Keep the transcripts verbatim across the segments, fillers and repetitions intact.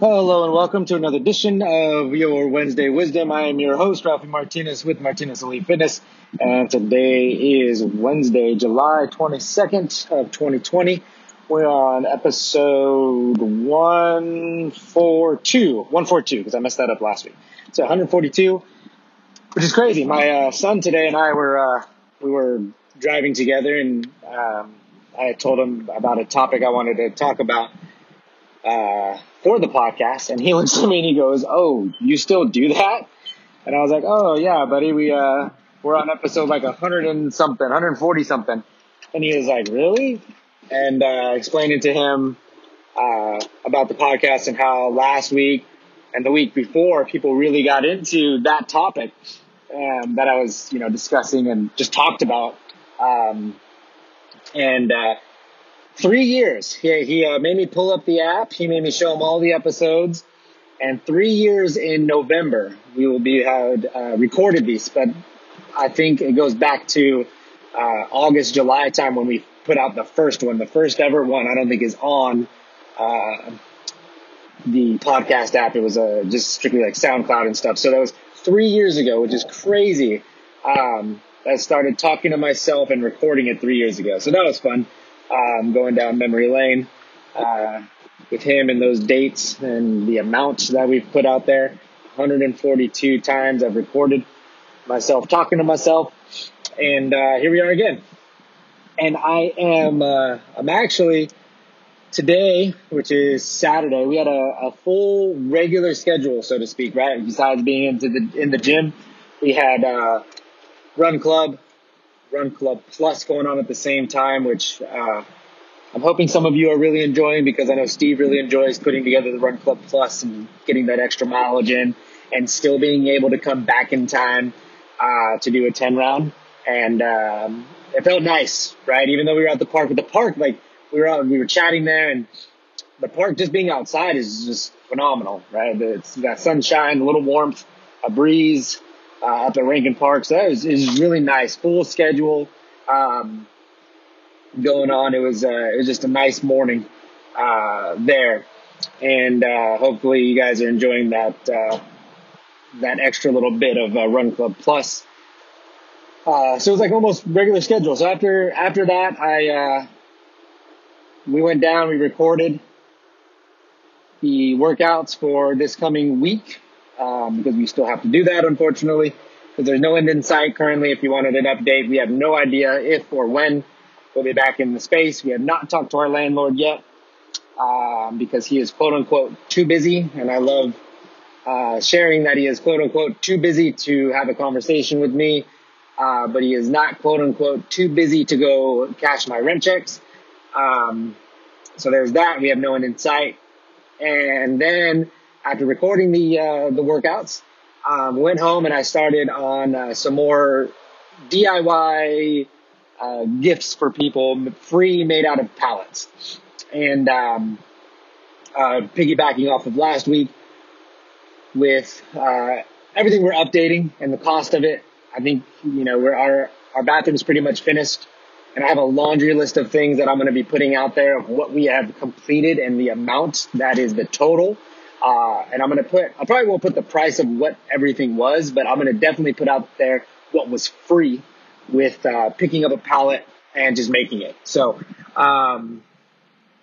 Hello and welcome to another edition of your Wednesday Wisdom. I am your host, Ralphie Martinez with Martinez Elite Fitness. And today is Wednesday, July twenty-second of twenty twenty. We're on episode one forty-two, one forty-two, because I messed that up last week. So one forty-two, which is crazy. My uh, son today and I were, uh, we were driving together, and um, I told him about a topic I wanted to talk about uh for the podcast, and he looks at me and he goes, "Oh, you still do that?" And I was like, "Oh yeah, buddy, we uh we're on episode like a hundred and something, a hundred forty something and he was like, "Really?" And uh explaining to him uh about the podcast and how last week and the week before people really got into that topic um that I was, you know, discussing and just talked about. Um and uh Three years. He, he uh, made me pull up the app. He made me show him all the episodes. And three years in November, we will be had uh, recorded these. But I think it goes back to uh, August, July time when we put out the first one. The first ever one, I don't think, is on uh, the podcast app. It was uh, just strictly like SoundCloud and stuff. So that was three years ago, which is crazy. Um, I started talking to myself and recording it three years ago. So that was fun. Um, going down memory lane uh, with him and those dates and the amount that we've put out there. one hundred forty-two times I've recorded myself talking to myself, and uh, here we are again. And I am uh, I'm actually today, which is Saturday, we had a, a full regular schedule, so to speak, right? Besides being into the in the gym, we had uh, Run Club. Run Club Plus going on at the same time, which uh, I'm hoping some of you are really enjoying, because I know Steve really enjoys putting together the Run Club Plus and getting that extra mileage in and still being able to come back in time uh, to do a ten round. And um, it felt nice, right? Even though we were at the park, but the park, like we were out, we were chatting there, and the park, just being outside is just phenomenal, right? It's got sunshine, a little warmth, a breeze. Uh, up at Rankin Park. So that was, it was really nice. Full schedule um, going on. It was uh, it was just a nice morning uh, there, and uh, hopefully you guys are enjoying that uh, that extra little bit of uh, Run Club Plus. Uh, so it was like almost regular schedule. So after after that, I uh, we went down. We recorded the workouts for this coming week. Um, because we still have to do that, unfortunately, because there's no end in sight currently. If you wanted an update, we have no idea if or when we'll be back in the space. We have not talked to our landlord yet um, because he is, quote unquote, too busy. And I love uh, sharing that he is, quote unquote, too busy to have a conversation with me. Uh, but he is not, quote unquote, too busy to go cash my rent checks. Um, so there's that. We have no end in sight. And then after recording the uh, the workouts, um, went home and I started on uh, some more D I Y uh, gifts for people, free, made out of pallets. And um, uh, piggybacking off of last week with uh, everything we're updating and the cost of it, I think, you know, we're, our, our bathroom's pretty much finished. And I have a laundry list of things that I'm going to be putting out there of what we have completed and the amount that is the total. Uh, and I'm going to put, I probably won't put the price of what everything was, but I'm going to definitely put out there what was free with uh, picking up a pallet and just making it. So, um,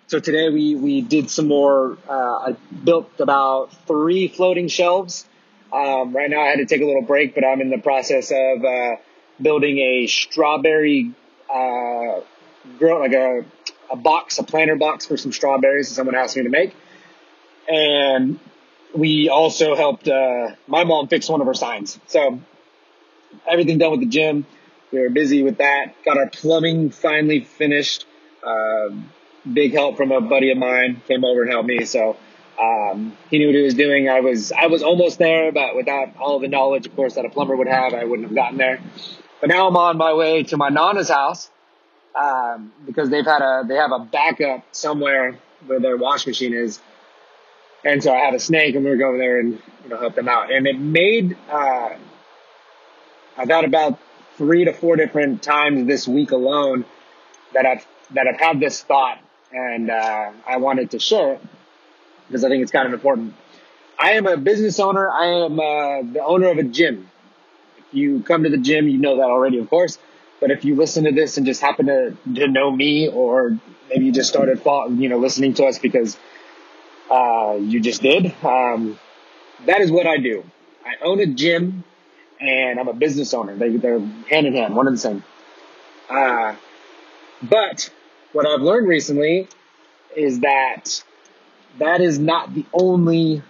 so today we, we did some more, uh, I built about three floating shelves. Um, right now I had to take a little break, but I'm in the process of uh, building a strawberry, uh, grow, like a, a box, a planter box for some strawberries that someone asked me to make. And we also helped uh, my mom fix one of her signs. So everything done with the gym. We were busy with that. Got our plumbing finally finished. Uh, big help from a buddy of mine. Came over and helped me. So um, he knew what he was doing. I was I was almost there, but without all the knowledge, of course, that a plumber would have, I wouldn't have gotten there. But now I'm on my way to my Nana's house um, because they've had a they have a backup somewhere where their wash machine is. And so I had a snake, and we were going there and, you know, help them out. And it made, uh, I got about three to four different times this week alone that I've, that I've had this thought, and uh, I wanted to share it. because I think it's kind of important. I am a business owner. I am uh, the owner of a gym. If you come to the gym, you know that already, of course. But if you listen to this and just happen to, to know me, or maybe you just started you know, listening to us because uh, you just did, um, that is what I do. I own a gym, and I'm a business owner. They, they're hand in hand, one and the same. Uh, but what I've learned recently is that that is not the only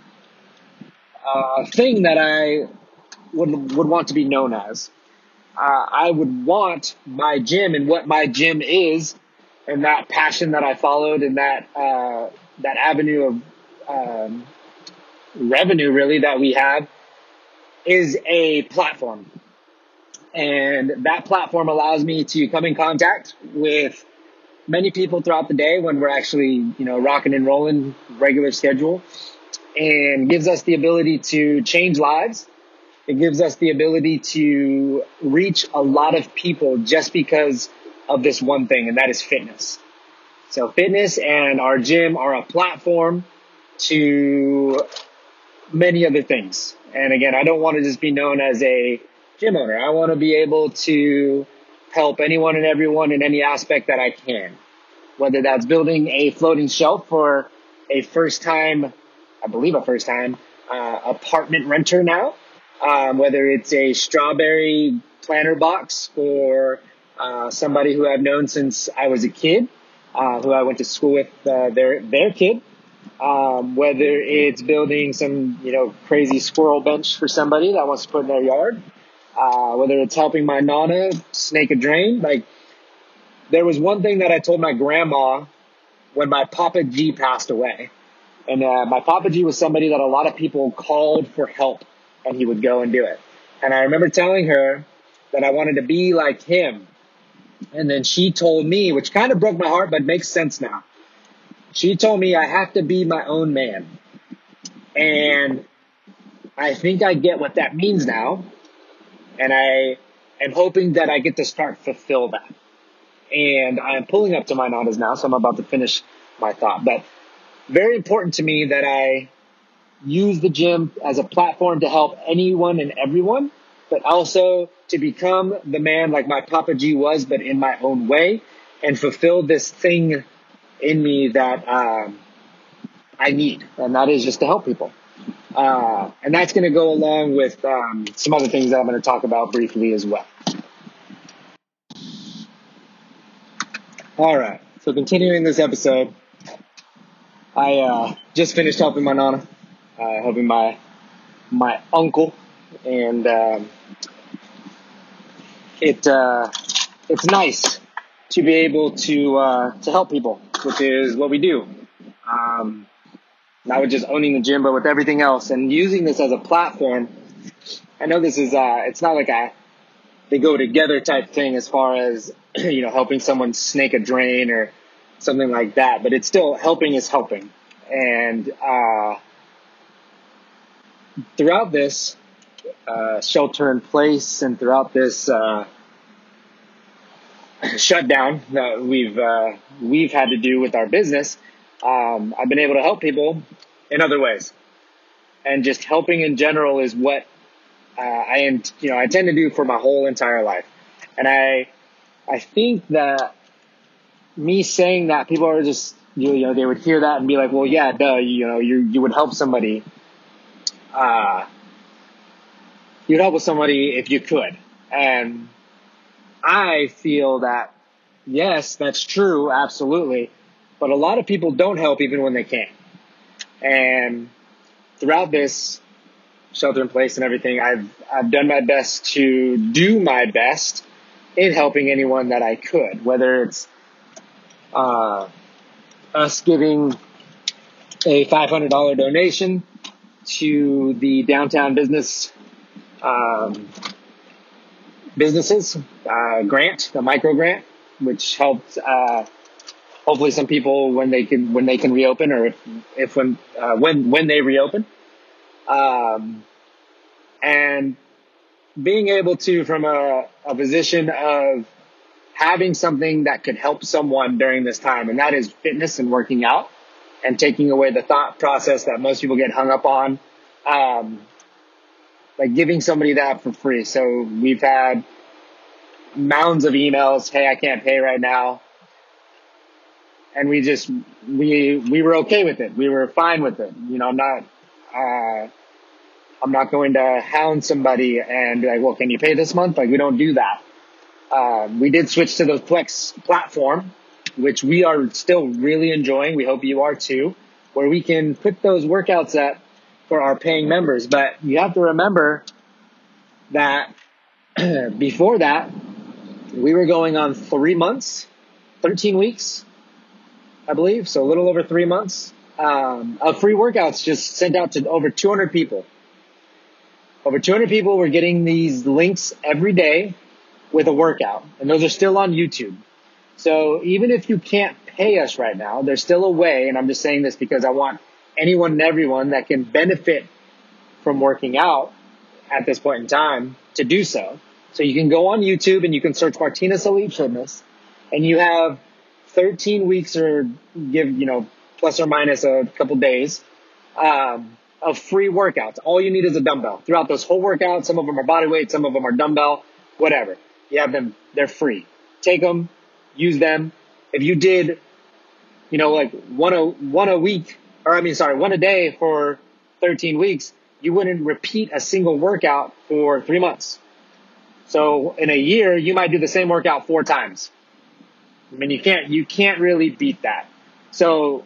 uh, thing that I would, would want to be known as. Uh, I would want my gym and what my gym is, and that passion that I followed, and that uh, that avenue of um, revenue really that we have, is a platform. And that platform allows me to come in contact with many people throughout the day when we're actually, you know, rocking and rolling, regular schedule, and gives us the ability to change lives. It gives us the ability to reach a lot of people just because of this one thing, and that is fitness. So fitness and our gym are a platform to many other things. And again, I don't want to just be known as a gym owner. I want to be able to help anyone and everyone in any aspect that I can, whether that's building a floating shelf for a first time, I believe a first time uh, apartment renter now, um, whether it's a strawberry planter box for uh, somebody who I've known since I was a kid, uh, who I went to school with uh, their their kid. Um, whether it's building some, you know, crazy squirrel bench for somebody that wants to put in their yard, uh, whether it's helping my Nana snake a drain. Like, there was one thing that I told my grandma when my Papa G passed away. And uh, my Papa G was somebody that a lot of people called for help, and he would go and do it. And I remember telling her that I wanted to be like him. And then she told me, which kind of broke my heart, but makes sense now. She told me I have to be my own man. And I think I get what that means now. And I am hoping that I get to start fulfill that. And I'm pulling up to my Nanas now, so I'm about to finish my thought. But very important to me that I use the gym as a platform to help anyone and everyone, but also to become the man like my Papa G was, but in my own way, and fulfill this thing in me that um, I need, and that is just to help people. Uh, and that's going to go along with um, some other things that I'm going to talk about briefly as well. All right, so continuing this episode, I uh, just finished helping my Nana, uh, helping my my uncle, and um, it uh, it's nice to be able to uh, to help people, which is what we do. Um, not with just owning the gym, but with everything else, and using this as a platform. I know this is, uh, it's not like a, they go together type thing as far as, you know, helping someone snake a drain or something like that, but it's still, helping is helping. And uh, throughout this uh, shelter in place, and throughout this uh, shutdown that we've uh, we've had to do with our business, um, I've been able to help people in other ways, and just helping in general is what uh, I am, you know, I tend to do for my whole entire life. And I I think that me saying that, people are just, you know, they would hear that and be like, well, yeah, duh, you know, you you would help somebody, uh, you'd help with somebody if you could. And I feel that, yes, that's true, absolutely. But a lot of people don't help even when they can. And throughout this shelter in place and everything, I've I've done my best to do my best in helping anyone that I could, whether it's uh, us giving a five hundred dollars donation to the downtown business um businesses uh, grant, the micro grant, which helped uh, hopefully some people when they can when they can reopen, or if if when uh, when when they reopen, um, and being able to, from a, a position of having something that could help someone during this time, and that is fitness and working out, and taking away the thought process that most people get hung up on, um, like giving somebody that for free. So we've had mounds of emails, hey, I can't pay right now. And we just, we, we were okay with it. We were fine with it. You know, I'm not, uh, I'm not going to hound somebody and be like, well, can you pay this month? Like, we don't do that. Um, we did switch to the Flex platform, which we are still really enjoying. We hope you are too, where we can put those workouts up for our paying members. But you have to remember that before that, we were going on three months, thirteen weeks, I believe. So a little over three months um, of free workouts just sent out to over two hundred people. Over two hundred people were getting these links every day with a workout, and those are still on YouTube. So even if you can't pay us right now, there's still a way, and I'm just saying this because I want anyone and everyone that can benefit from working out at this point in time to do so. So you can go on YouTube and you can search Martinez Elite Fitness, and you have thirteen weeks or give, you know, plus or minus a couple days, um, of free workouts. All you need is a dumbbell throughout those whole workouts. Some of them are body weight, some of them are dumbbell, whatever. You have them, they're free. Take them, use them. If you did, you know, like one a, one a week, or I mean, sorry, one a day for thirteen weeks, you wouldn't repeat a single workout for three months. So in a year, you might do the same workout four times. I mean, you can't, you can't really beat that. So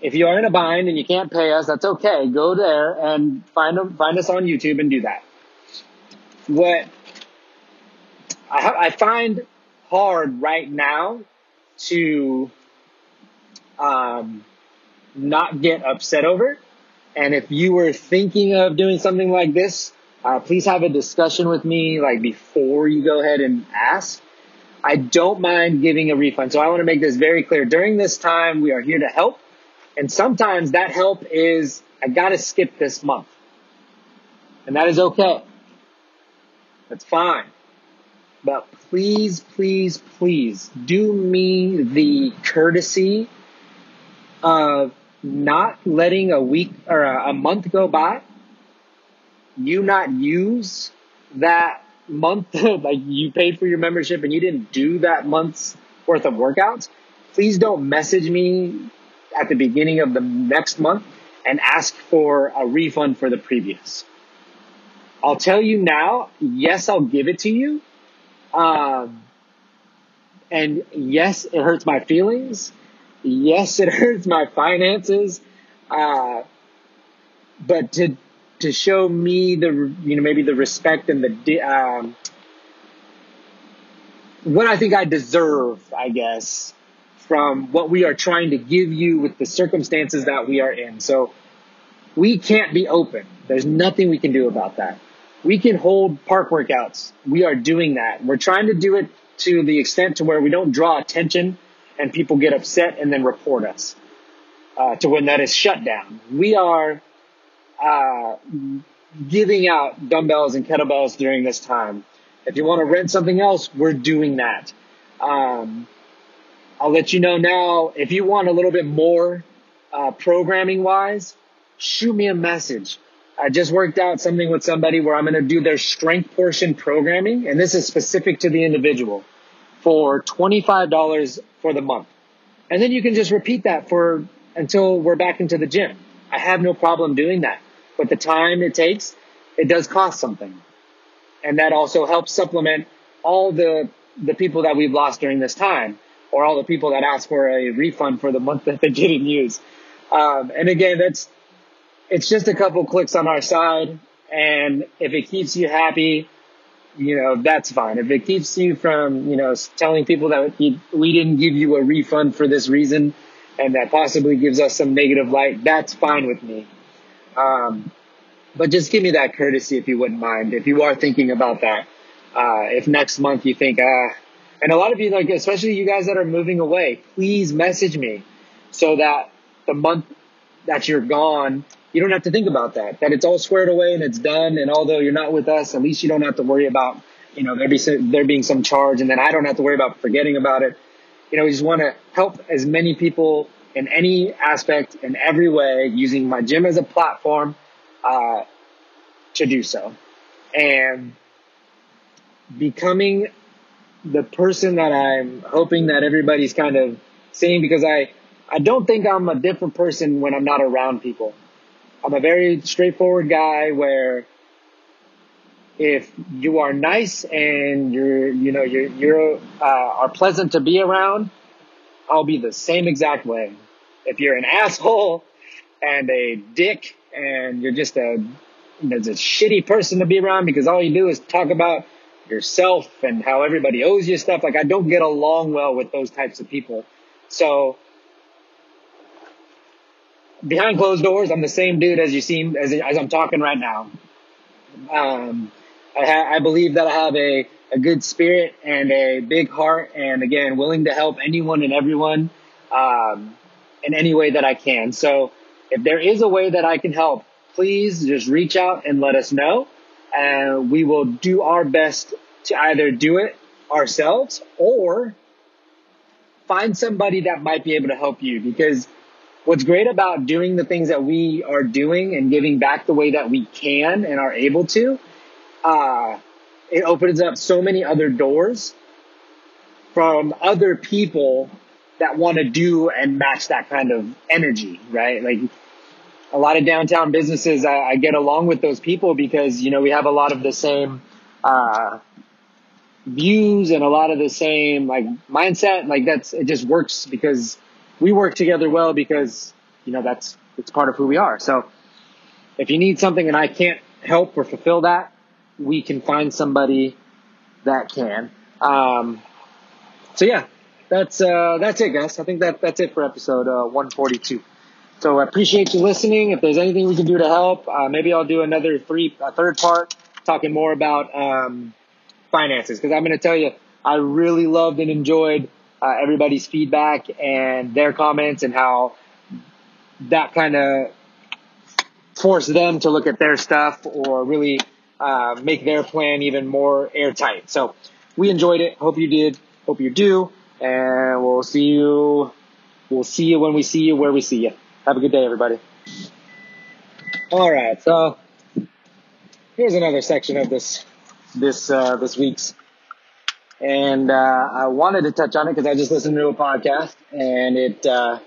if you are in a bind and you can't pay us, that's okay. Go there and find them, find us on YouTube and do that. What I, I find hard right now to um, not get upset over. And if you were thinking of doing something like this, uh, please have a discussion with me like before you go ahead and ask. I don't mind giving a refund. So I want to make this very clear. During this time, we are here to help. And sometimes that help is, I got to skip this month. And that is okay. That's fine. But please, please, please do me the courtesy of not letting a week or a month go by. You not use that month, like you paid for your membership and you didn't do that month's worth of workouts. Please don't message me at the beginning of the next month and ask for a refund for the previous. I'll tell you now, yes, I'll give it to you. Um, and yes, it hurts my feelings. Yes, it hurts my finances. Uh, but to, to show me the, you know, maybe the respect and the, um, what I think I deserve, I guess, from what we are trying to give you with the circumstances that we are in. So we can't be open. There's nothing we can do about that. We can hold park workouts. We are doing that. We're trying to do it to the extent to where we don't draw attention and people get upset and then report us uh, to when that is shut down. We are uh, giving out dumbbells and kettlebells during this time. If you want to rent something else, we're doing that. Um, I'll let you know now, if you want a little bit more uh, programming-wise, shoot me a message. I just worked out something with somebody where I'm going to do their strength portion programming, and this is specific to the individual, for twenty-five dollars for the month. And then you can just repeat that for until we're back into the gym. I have no problem doing that. But the time it takes, it does cost something. And that also helps supplement all the, the people that we've lost during this time, or all the people that ask for a refund for the month that they didn't use. Um, and again, that's it's just a couple clicks on our side. And if it keeps you happy, you know, that's fine. If it keeps you from, you know, telling people that we, we didn't give you a refund for this reason, and that possibly gives us some negative light, that's fine with me. Um, but just give me that courtesy if you wouldn't mind, if you are thinking about that. Uh, if next month you think, ah, and a lot of you, like, especially you guys that are moving away, please message me so that the month that you're gone, you don't have to think about that, that it's all squared away and it's done. And although you're not with us, at least you don't have to worry about, you know, there, be some, there being some charge, and then I don't have to worry about forgetting about it. You know, we just want to help as many people in any aspect, in every way, using my gym as a platform uh, to do so. And becoming the person that I'm hoping that everybody's kind of seeing, because I, I don't think I'm a different person when I'm not around people. I'm a very straightforward guy where if you are nice and you're, you know, you're, you're, uh, are pleasant to be around, I'll be the same exact way. If you're an asshole and a dick and you're just a, you know, just a shitty person to be around because all you do is talk about yourself and how everybody owes you stuff. Like, I don't get along well with those types of people. So behind closed doors, I'm the same dude as you seem, as, as I'm talking right now. Um, I, ha- I believe that I have a, a good spirit and a big heart, and again, willing to help anyone and everyone um, in any way that I can. So if there is a way that I can help, please just reach out and let us know. And uh, we will do our best to either do it ourselves or find somebody that might be able to help you. Because what's great about doing the things that we are doing and giving back the way that we can and are able to, uh, it opens up so many other doors from other people that want to do and match that kind of energy, right? Like, a lot of downtown businesses, I, I get along with those people because, you know, we have a lot of the same uh, views and a lot of the same, like, mindset. Like, that's, it just works because we work together well because, you know, that's, it's part of who we are. So if you need something and I can't help or fulfill that, we can find somebody that can. Um, so yeah, that's, uh, that's it, guys. I think that that's it for episode uh, one forty-two. So I appreciate you listening. If there's anything we can do to help, uh, maybe I'll do another three, a third part talking more about um, finances. Because I'm going to tell you, I really loved and enjoyed uh, everybody's feedback and their comments and how that kind of forced them to look at their stuff or really uh, make their plan even more airtight. So we enjoyed it. Hope you did. Hope you do. And we'll see you. We'll see you when we see you, where we see you. Have a good day, everybody. All right, so here's another section of this this uh, this week's, and uh, I wanted to touch on it because I just listened to a podcast and it uh,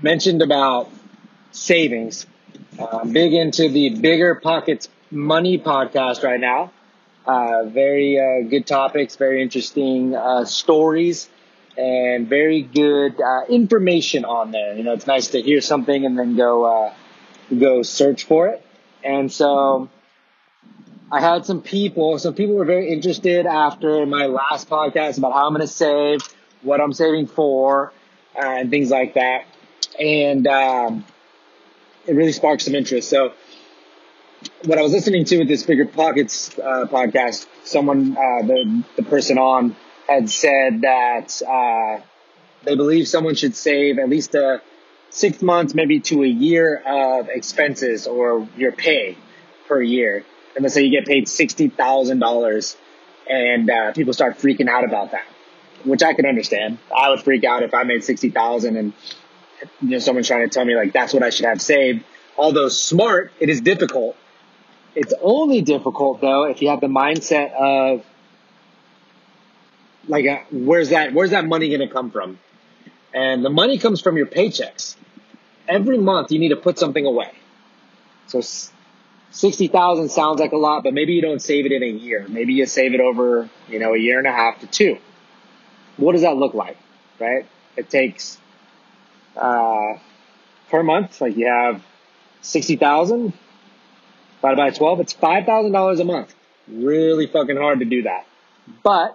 mentioned about savings. Uh, I'm big into the Bigger Pockets Money podcast right now. Uh, very uh, good topics, very interesting uh, stories. And very good uh, information on there. You know, it's nice to hear something and then go uh, go search for it. And so I had some people, some people were very interested after my last podcast about how I'm going to save, what I'm saving for, uh, and things like that. And um, it really sparked some interest. So what I was listening to with this Bigger Pockets uh, podcast, someone, uh, the the person on, had said that uh, they believe someone should save at least uh, six months, maybe to a year of expenses or your pay per year. And let's say you get paid sixty thousand dollars and uh, people start freaking out about that, which I can understand. I would freak out if I made sixty thousand dollars and, you know, someone's trying to tell me, like, that's what I should have saved. Although smart, it is difficult. It's only difficult, though, if you have the mindset of, like, uh, where's that, where's that money going to come from? And the money comes from your paychecks. Every month you need to put something away. So sixty thousand sounds like a lot, but maybe you don't save it in a year. Maybe you save it over, you know, a year and a half to two. What does that look like? Right? It takes, uh, per month, like, you have sixty thousand divided by twelve. It's five thousand dollars a month. Really fucking hard to do that. But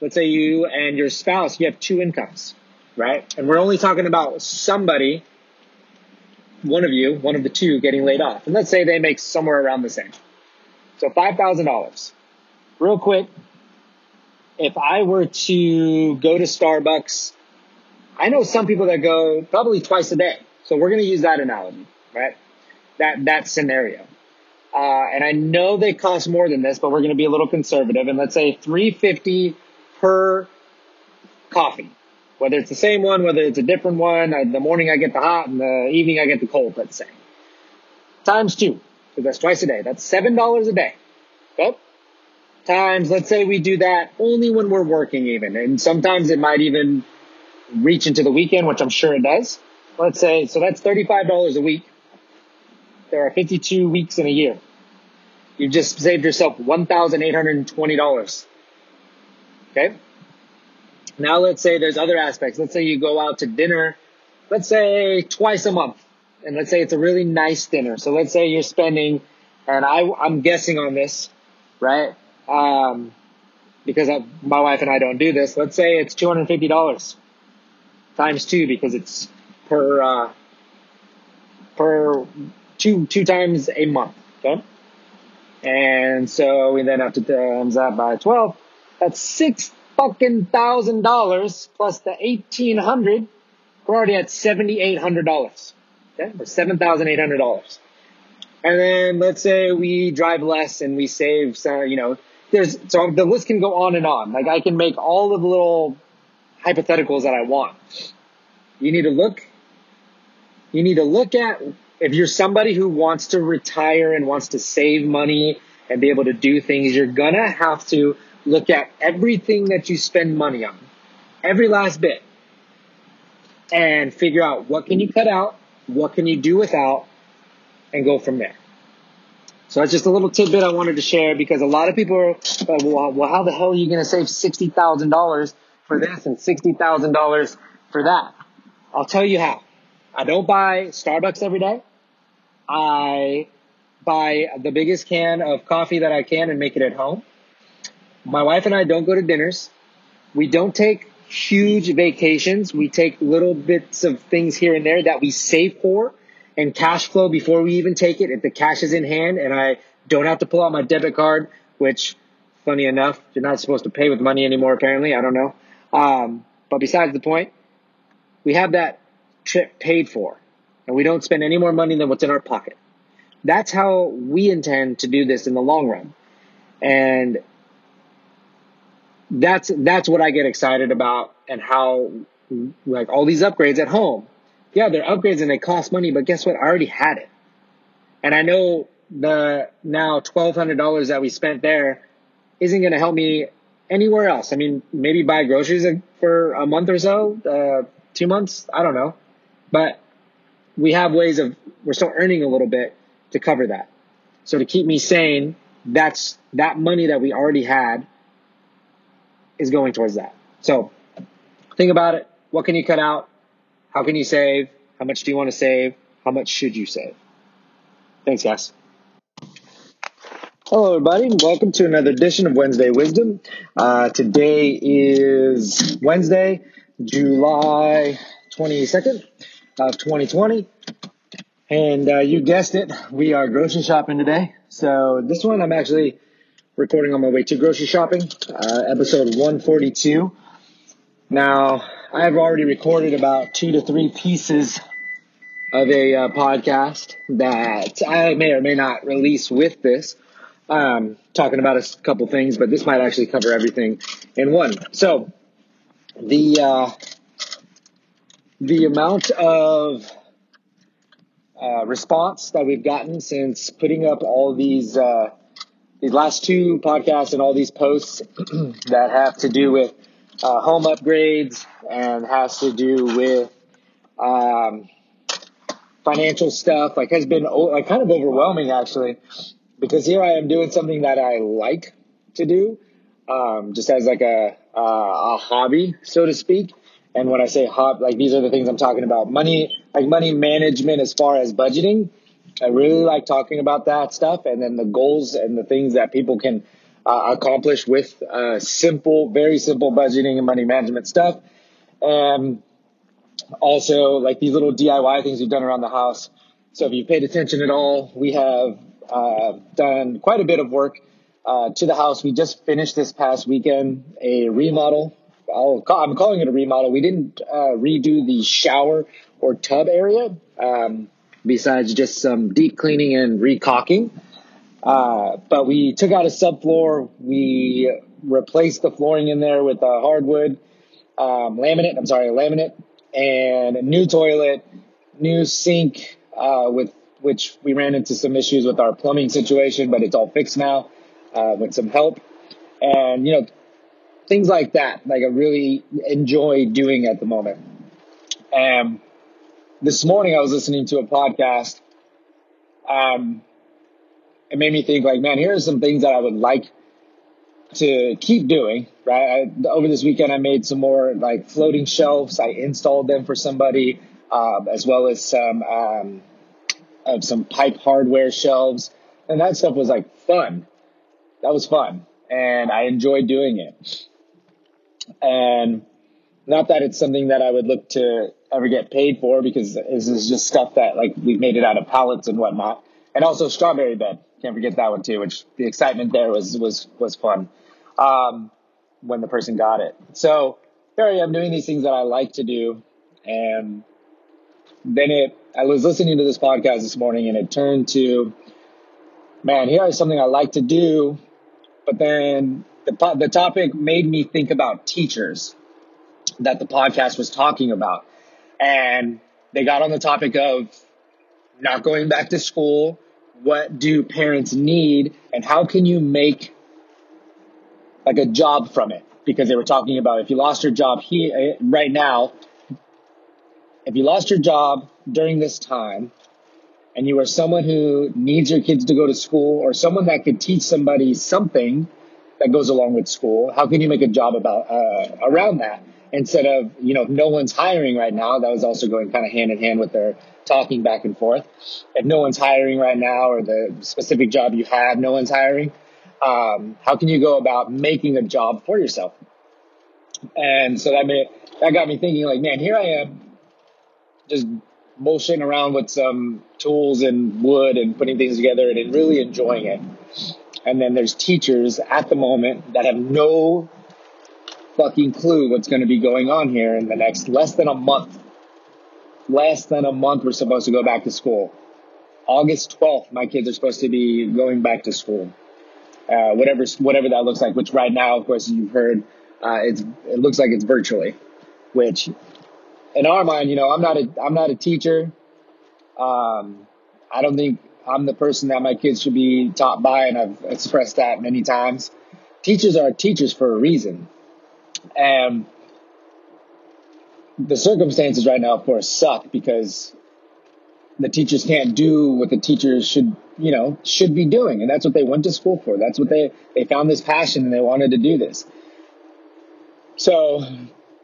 let's say you and your spouse, you have two incomes, right? And we're only talking about somebody, one of you, one of the two getting laid off. And let's say they make somewhere around the same. So five thousand dollars. Real quick, if I were to go to Starbucks, I know some people that go probably twice a day. So we're going to use that analogy, right? That, that scenario. Uh, and I know they cost more than this, but we're going to be a little conservative. And let's say three hundred fifty dollars per coffee, whether it's the same one, whether it's a different one. In the morning I get the hot, and the evening I get the cold, let's say. Times two, because that's twice a day. That's seven dollars a day. Okay? Times, let's say we do that only when we're working even. And sometimes it might even reach into the weekend, which I'm sure it does. Let's say, so that's thirty-five dollars a week. There are fifty-two weeks in a year. You've just saved yourself one thousand eight hundred twenty dollars. Okay? Now let's say there's other aspects. Let's say you go out to dinner, let's say twice a month. And let's say it's a really nice dinner. So let's say you're spending, and I, I'm guessing on this, right? Um, because I, my wife and I don't do this. Let's say it's two hundred fifty dollars times two, because it's per uh, per two two times a month. Okay, and so we then have to times that by twelve. That's six fucking thousand dollars plus the eighteen hundred. We're already at seventy eight hundred dollars. Okay, or seven thousand eight hundred dollars. And then let's say we drive less and we save, so, you know, there's, so the list can go on and on. Like I can make all of the little hypotheticals that I want. You need to look, you need to look at, if you're somebody who wants to retire and wants to save money and be able to do things, you're going to have to look at everything that you spend money on, every last bit, and figure out what can you cut out, what can you do without, and go from there. So that's just a little tidbit I wanted to share, because a lot of people are like, well, well how the hell are you going to save sixty thousand dollars for this and sixty thousand dollars for that? I'll tell you how. I don't buy Starbucks every day. I buy the biggest can of coffee that I can and make it at home. My wife and I don't go to dinners. We don't take huge vacations. We take little bits of things here and there that we save for and cash flow before we even take it, if the cash is in hand and I don't have to pull out my debit card, which, funny enough, you're not supposed to pay with money anymore, apparently. I don't know. Um, but besides the point, we have that trip paid for, and we don't spend any more money than what's in our pocket. That's how we intend to do this in the long run. And that's that's what I get excited about, and how, like, all these upgrades at home. Yeah, they're upgrades and they cost money, but guess what? I already had it. And I know the now twelve hundred dollars that we spent there isn't going to help me anywhere else. I mean, maybe buy groceries for a month or so, uh, two months, I don't know. But we have ways of, we're still earning a little bit to cover that. So to keep me sane, that's that money that we already had is going towards that. So think about it. What can you cut out? How can you save? How much do you want to save? How much should you save? Thanks, guys. Hello, everybody, and welcome to another edition of Wednesday Wisdom. Uh, today is Wednesday, July twenty-second of twenty twenty. And uh, you guessed it, we are grocery shopping today. So this one I'm actually recording on my way to grocery shopping, uh, episode one forty-two. Now, I've already recorded about two to three pieces of a uh, podcast that I may or may not release with this, um, talking about a couple things, but this might actually cover everything in one. So the, uh, the amount of uh, response that we've gotten since putting up all these, uh, these last two podcasts and all these posts that have to do with Uh, home upgrades and has to do with um, financial stuff, like has been like kind of overwhelming, actually, because here I am doing something that I like to do, um, just as like a, a a hobby, so to speak. And when I say hobby, like these are the things I'm talking about: money, like money management, as far as budgeting. I really like talking about that stuff, and then the goals and the things that people can Uh, accomplish with uh, simple, very simple budgeting and money management stuff. Um, also, like these little D I Y things we've done around the house. So if you've paid attention at all, we have uh, done quite a bit of work uh, to the house. We just finished this past weekend a remodel. I'll call, I'm calling it a remodel. We didn't uh, redo the shower or tub area, um, besides just some deep cleaning and re-caulking. Uh, but we took out a subfloor, we replaced the flooring in there with uh, hardwood, um, laminate, I'm sorry, laminate, and a new toilet, new sink, uh, with which we ran into some issues with our plumbing situation, but it's all fixed now uh, with some help. And, you know, things like that, like I really enjoy doing at the moment. Um, this morning I was listening to a podcast. Um, it made me think like, man, here are some things that I would like to keep doing, right? I, over this weekend, I made some more like floating shelves. I installed them for somebody, um, as well as some, um, uh, some pipe hardware shelves. And that stuff was like fun. That was fun. And I enjoyed doing it. And not that it's something that I would look to ever get paid for, because this is just stuff that like we've made it out of pallets and whatnot. And also strawberry bed. Can't forget that one too, which the excitement there was, was, was fun. Um, when the person got it. So there I am doing these things that I like to do. And then it, I was listening to this podcast this morning and it turned to, man, here is something I like to do. But then the the topic made me think about teachers that the podcast was talking about. And they got on the topic of not going back to school. What do parents need? And how can you make like a job from it? Because they were talking about if you lost your job here right now, if you lost your job during this time, and you are someone who needs your kids to go to school or someone that could teach somebody something that goes along with school, how can you make a job about uh, around that instead of, you know, no one's hiring right now? That was also going kind of hand in hand with their talking back and forth. If no one's hiring right now or the specific job you have, no one's hiring, um, how can you go about making a job for yourself? And so that, made, that got me thinking like, man, here I am just bullshitting around with some tools and wood and putting things together and really enjoying it. And then there's teachers at the moment that have no fucking clue what's going to be going on here in the next less than a month. Less than a month we're supposed to go back to school. August twelfth, my kids are supposed to be going back to school. Uh, whatever whatever that looks like, which right now, of course, you've heard, uh, it's, it looks like it's virtually, which... in our mind, you know, I'm not a, I'm not a teacher. Um, I don't think I'm the person that my kids should be taught by, and I've expressed that many times. Teachers are teachers for a reason. And the circumstances right now, of course, suck because the teachers can't do what the teachers should, you know, should be doing. And that's what they went to school for. That's what they, they found this passion and they wanted to do this. So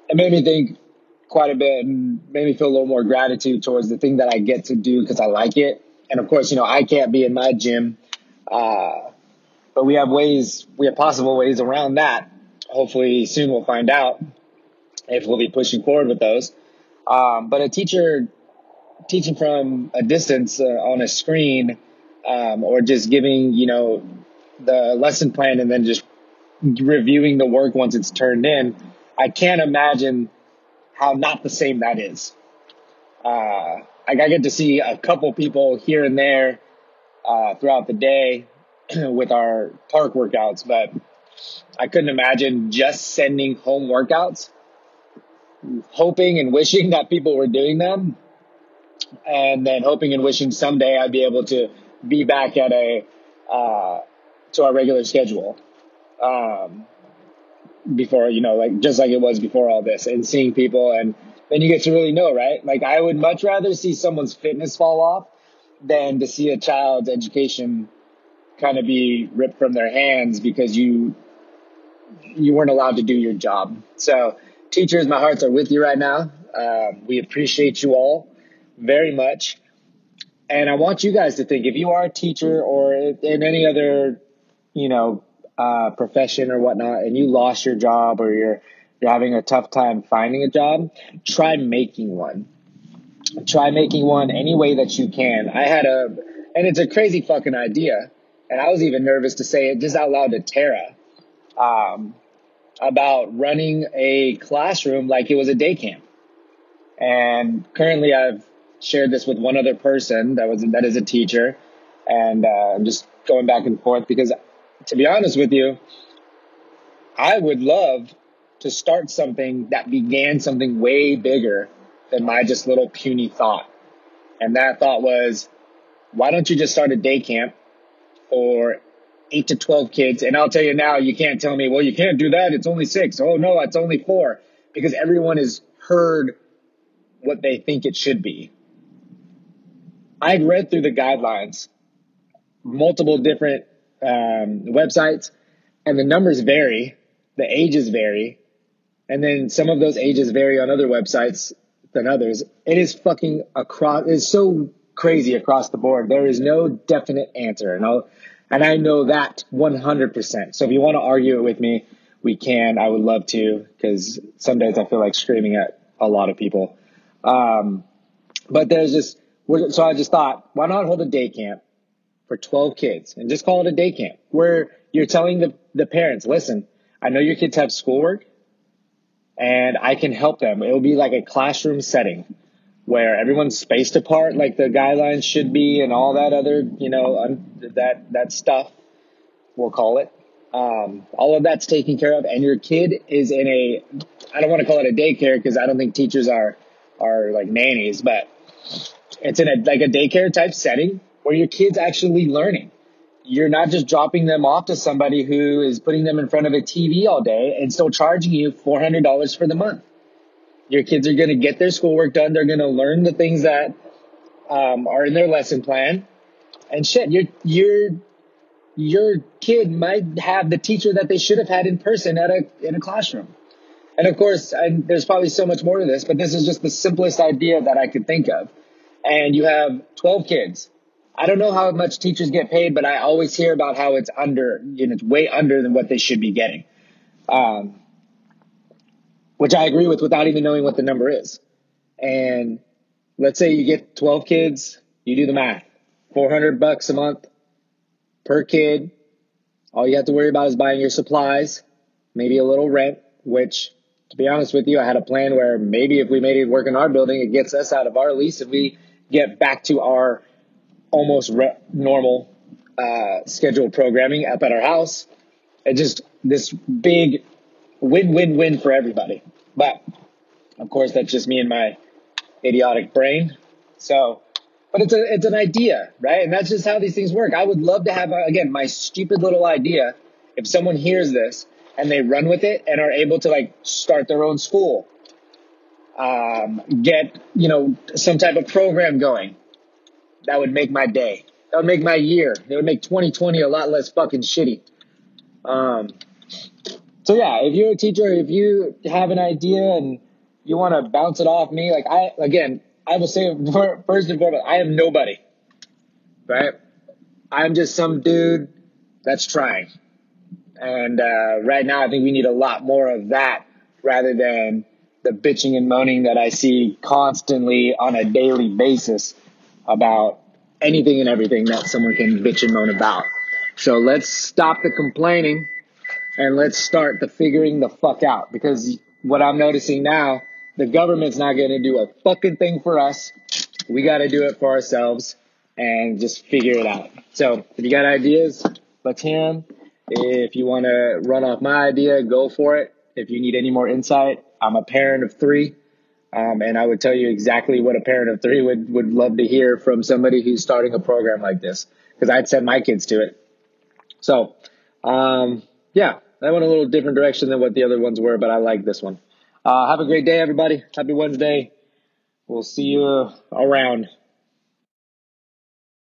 it made me think quite a bit and made me feel a little more gratitude towards the thing that I get to do because I like it. And of course, you know, I can't be in my gym, uh, but we have ways, we have possible ways around that. Hopefully soon we'll find out if we'll be pushing forward with those. Um, but a teacher teaching from a distance uh, on a screen um, or just giving, you know, the lesson plan and then just reviewing the work once it's turned in, I can't imagine how not the same that is. Uh, I, I get to see a couple people here and there uh, throughout the day with our park workouts, but I couldn't imagine just sending home workouts, hoping and wishing that people were doing them, and then hoping and wishing someday I'd be able to be back at a uh, to our regular schedule. Um, before, you know, like just like it was before all this, and seeing people, and then you get to really know, right? Like I would much rather see someone's fitness fall off than to see a child's education kind of be ripped from their hands because you you weren't allowed to do your job. So teachers, my hearts are with you right now. Um, we appreciate you all very much. And I want you guys to think, if you are a teacher or in any other, you know, Uh, profession or whatnot, and you lost your job or you're you're having a tough time finding a job, try making one. Try making one any way that you can. I had a, and it's a crazy fucking idea, and I was even nervous to say it just out loud to Tara, um, about running a classroom like it was a day camp. And currently I've shared this with one other person that was that is a teacher, and uh, I'm just going back and forth because to be honest with you, I would love to start something that began something way bigger than my just little puny thought. And that thought was, why don't you just start a day camp for eight to twelve kids? And I'll tell you now, you can't tell me, well, you can't do that. It's only six. Oh, no, it's only four. Because everyone has heard what they think it should be. I read through the guidelines, multiple different um, websites, and the numbers vary. The ages vary. And then some of those ages vary on other websites than others. It is fucking across. It's so crazy across the board. There is no definite answer. And, I'll, and I know that one hundred percent. So if you want to argue it with me, we can. I would love to, because some days I feel like screaming at a lot of people. Um, but there's just, we're, so I just thought, why not hold a day camp for twelve kids and just call it a day camp, where you're telling the, the parents, listen, I know your kids have schoolwork and I can help them. It will be like a classroom setting where everyone's spaced apart like the guidelines should be and all that other, you know, un- that, that stuff, we'll call it. Um, all of that's taken care of. And your kid is in a, I don't want to call it a daycare because I don't think teachers are, are like nannies, but it's in a, like a daycare type setting where your kid's actually learning. You're not just dropping them off to somebody who is putting them in front of a T V all day and still charging you four hundred dollars for the month. Your kids are going to get their schoolwork done. They're going to learn the things that um, are in their lesson plan. And shit, your your your kid might have the teacher that they should have had in person at a in a classroom. And of course, I, there's probably so much more to this, but this is just the simplest idea that I could think of. And you have twelve kids. I don't know how much teachers get paid, but I always hear about how it's under, you know, it's way under than what they should be getting, um, which I agree with without even knowing what the number is. And let's say you get twelve kids, you do the math, four hundred bucks a month per kid. All you have to worry about is buying your supplies, maybe a little rent, which, to be honest with you, I had a plan where maybe if we made it work in our building, it gets us out of our lease and we get back to our almost re- normal uh, scheduled programming up at our house. It just this big win-win-win for everybody. But of course, that's just me and my idiotic brain. So, but it's a it's an idea, right? And that's just how these things work. I would love to have again my stupid little idea. If someone hears this and they run with it and are able to like start their own school, um, get you know some type of program going. That would make my day. That would make my year. It would make twenty twenty a lot less fucking shitty. Um, so yeah, if you're a teacher, if you have an idea and you want to bounce it off me, like I, again, I will say first and foremost, I am nobody, right? I'm just some dude that's trying. And uh, right now I think we need a lot more of that rather than the bitching and moaning that I see constantly on a daily basis about anything and everything that someone can bitch and moan about. So let's stop the complaining and let's start the figuring the fuck out, because what I'm noticing now, the government's not going to do a fucking thing for us. We got to do it for ourselves and just figure it out. So if you got ideas, let's hear them. If you want to run off my idea, go for it. If you need any more insight, I'm a parent of three. Um, and I would tell you exactly what a parent of three would, would love to hear from somebody who's starting a program like this, because I'd send my kids to it. So, um, yeah, that went a little different direction than what the other ones were, but I like this one. Uh, have a great day, everybody. Happy Wednesday. We'll see you around.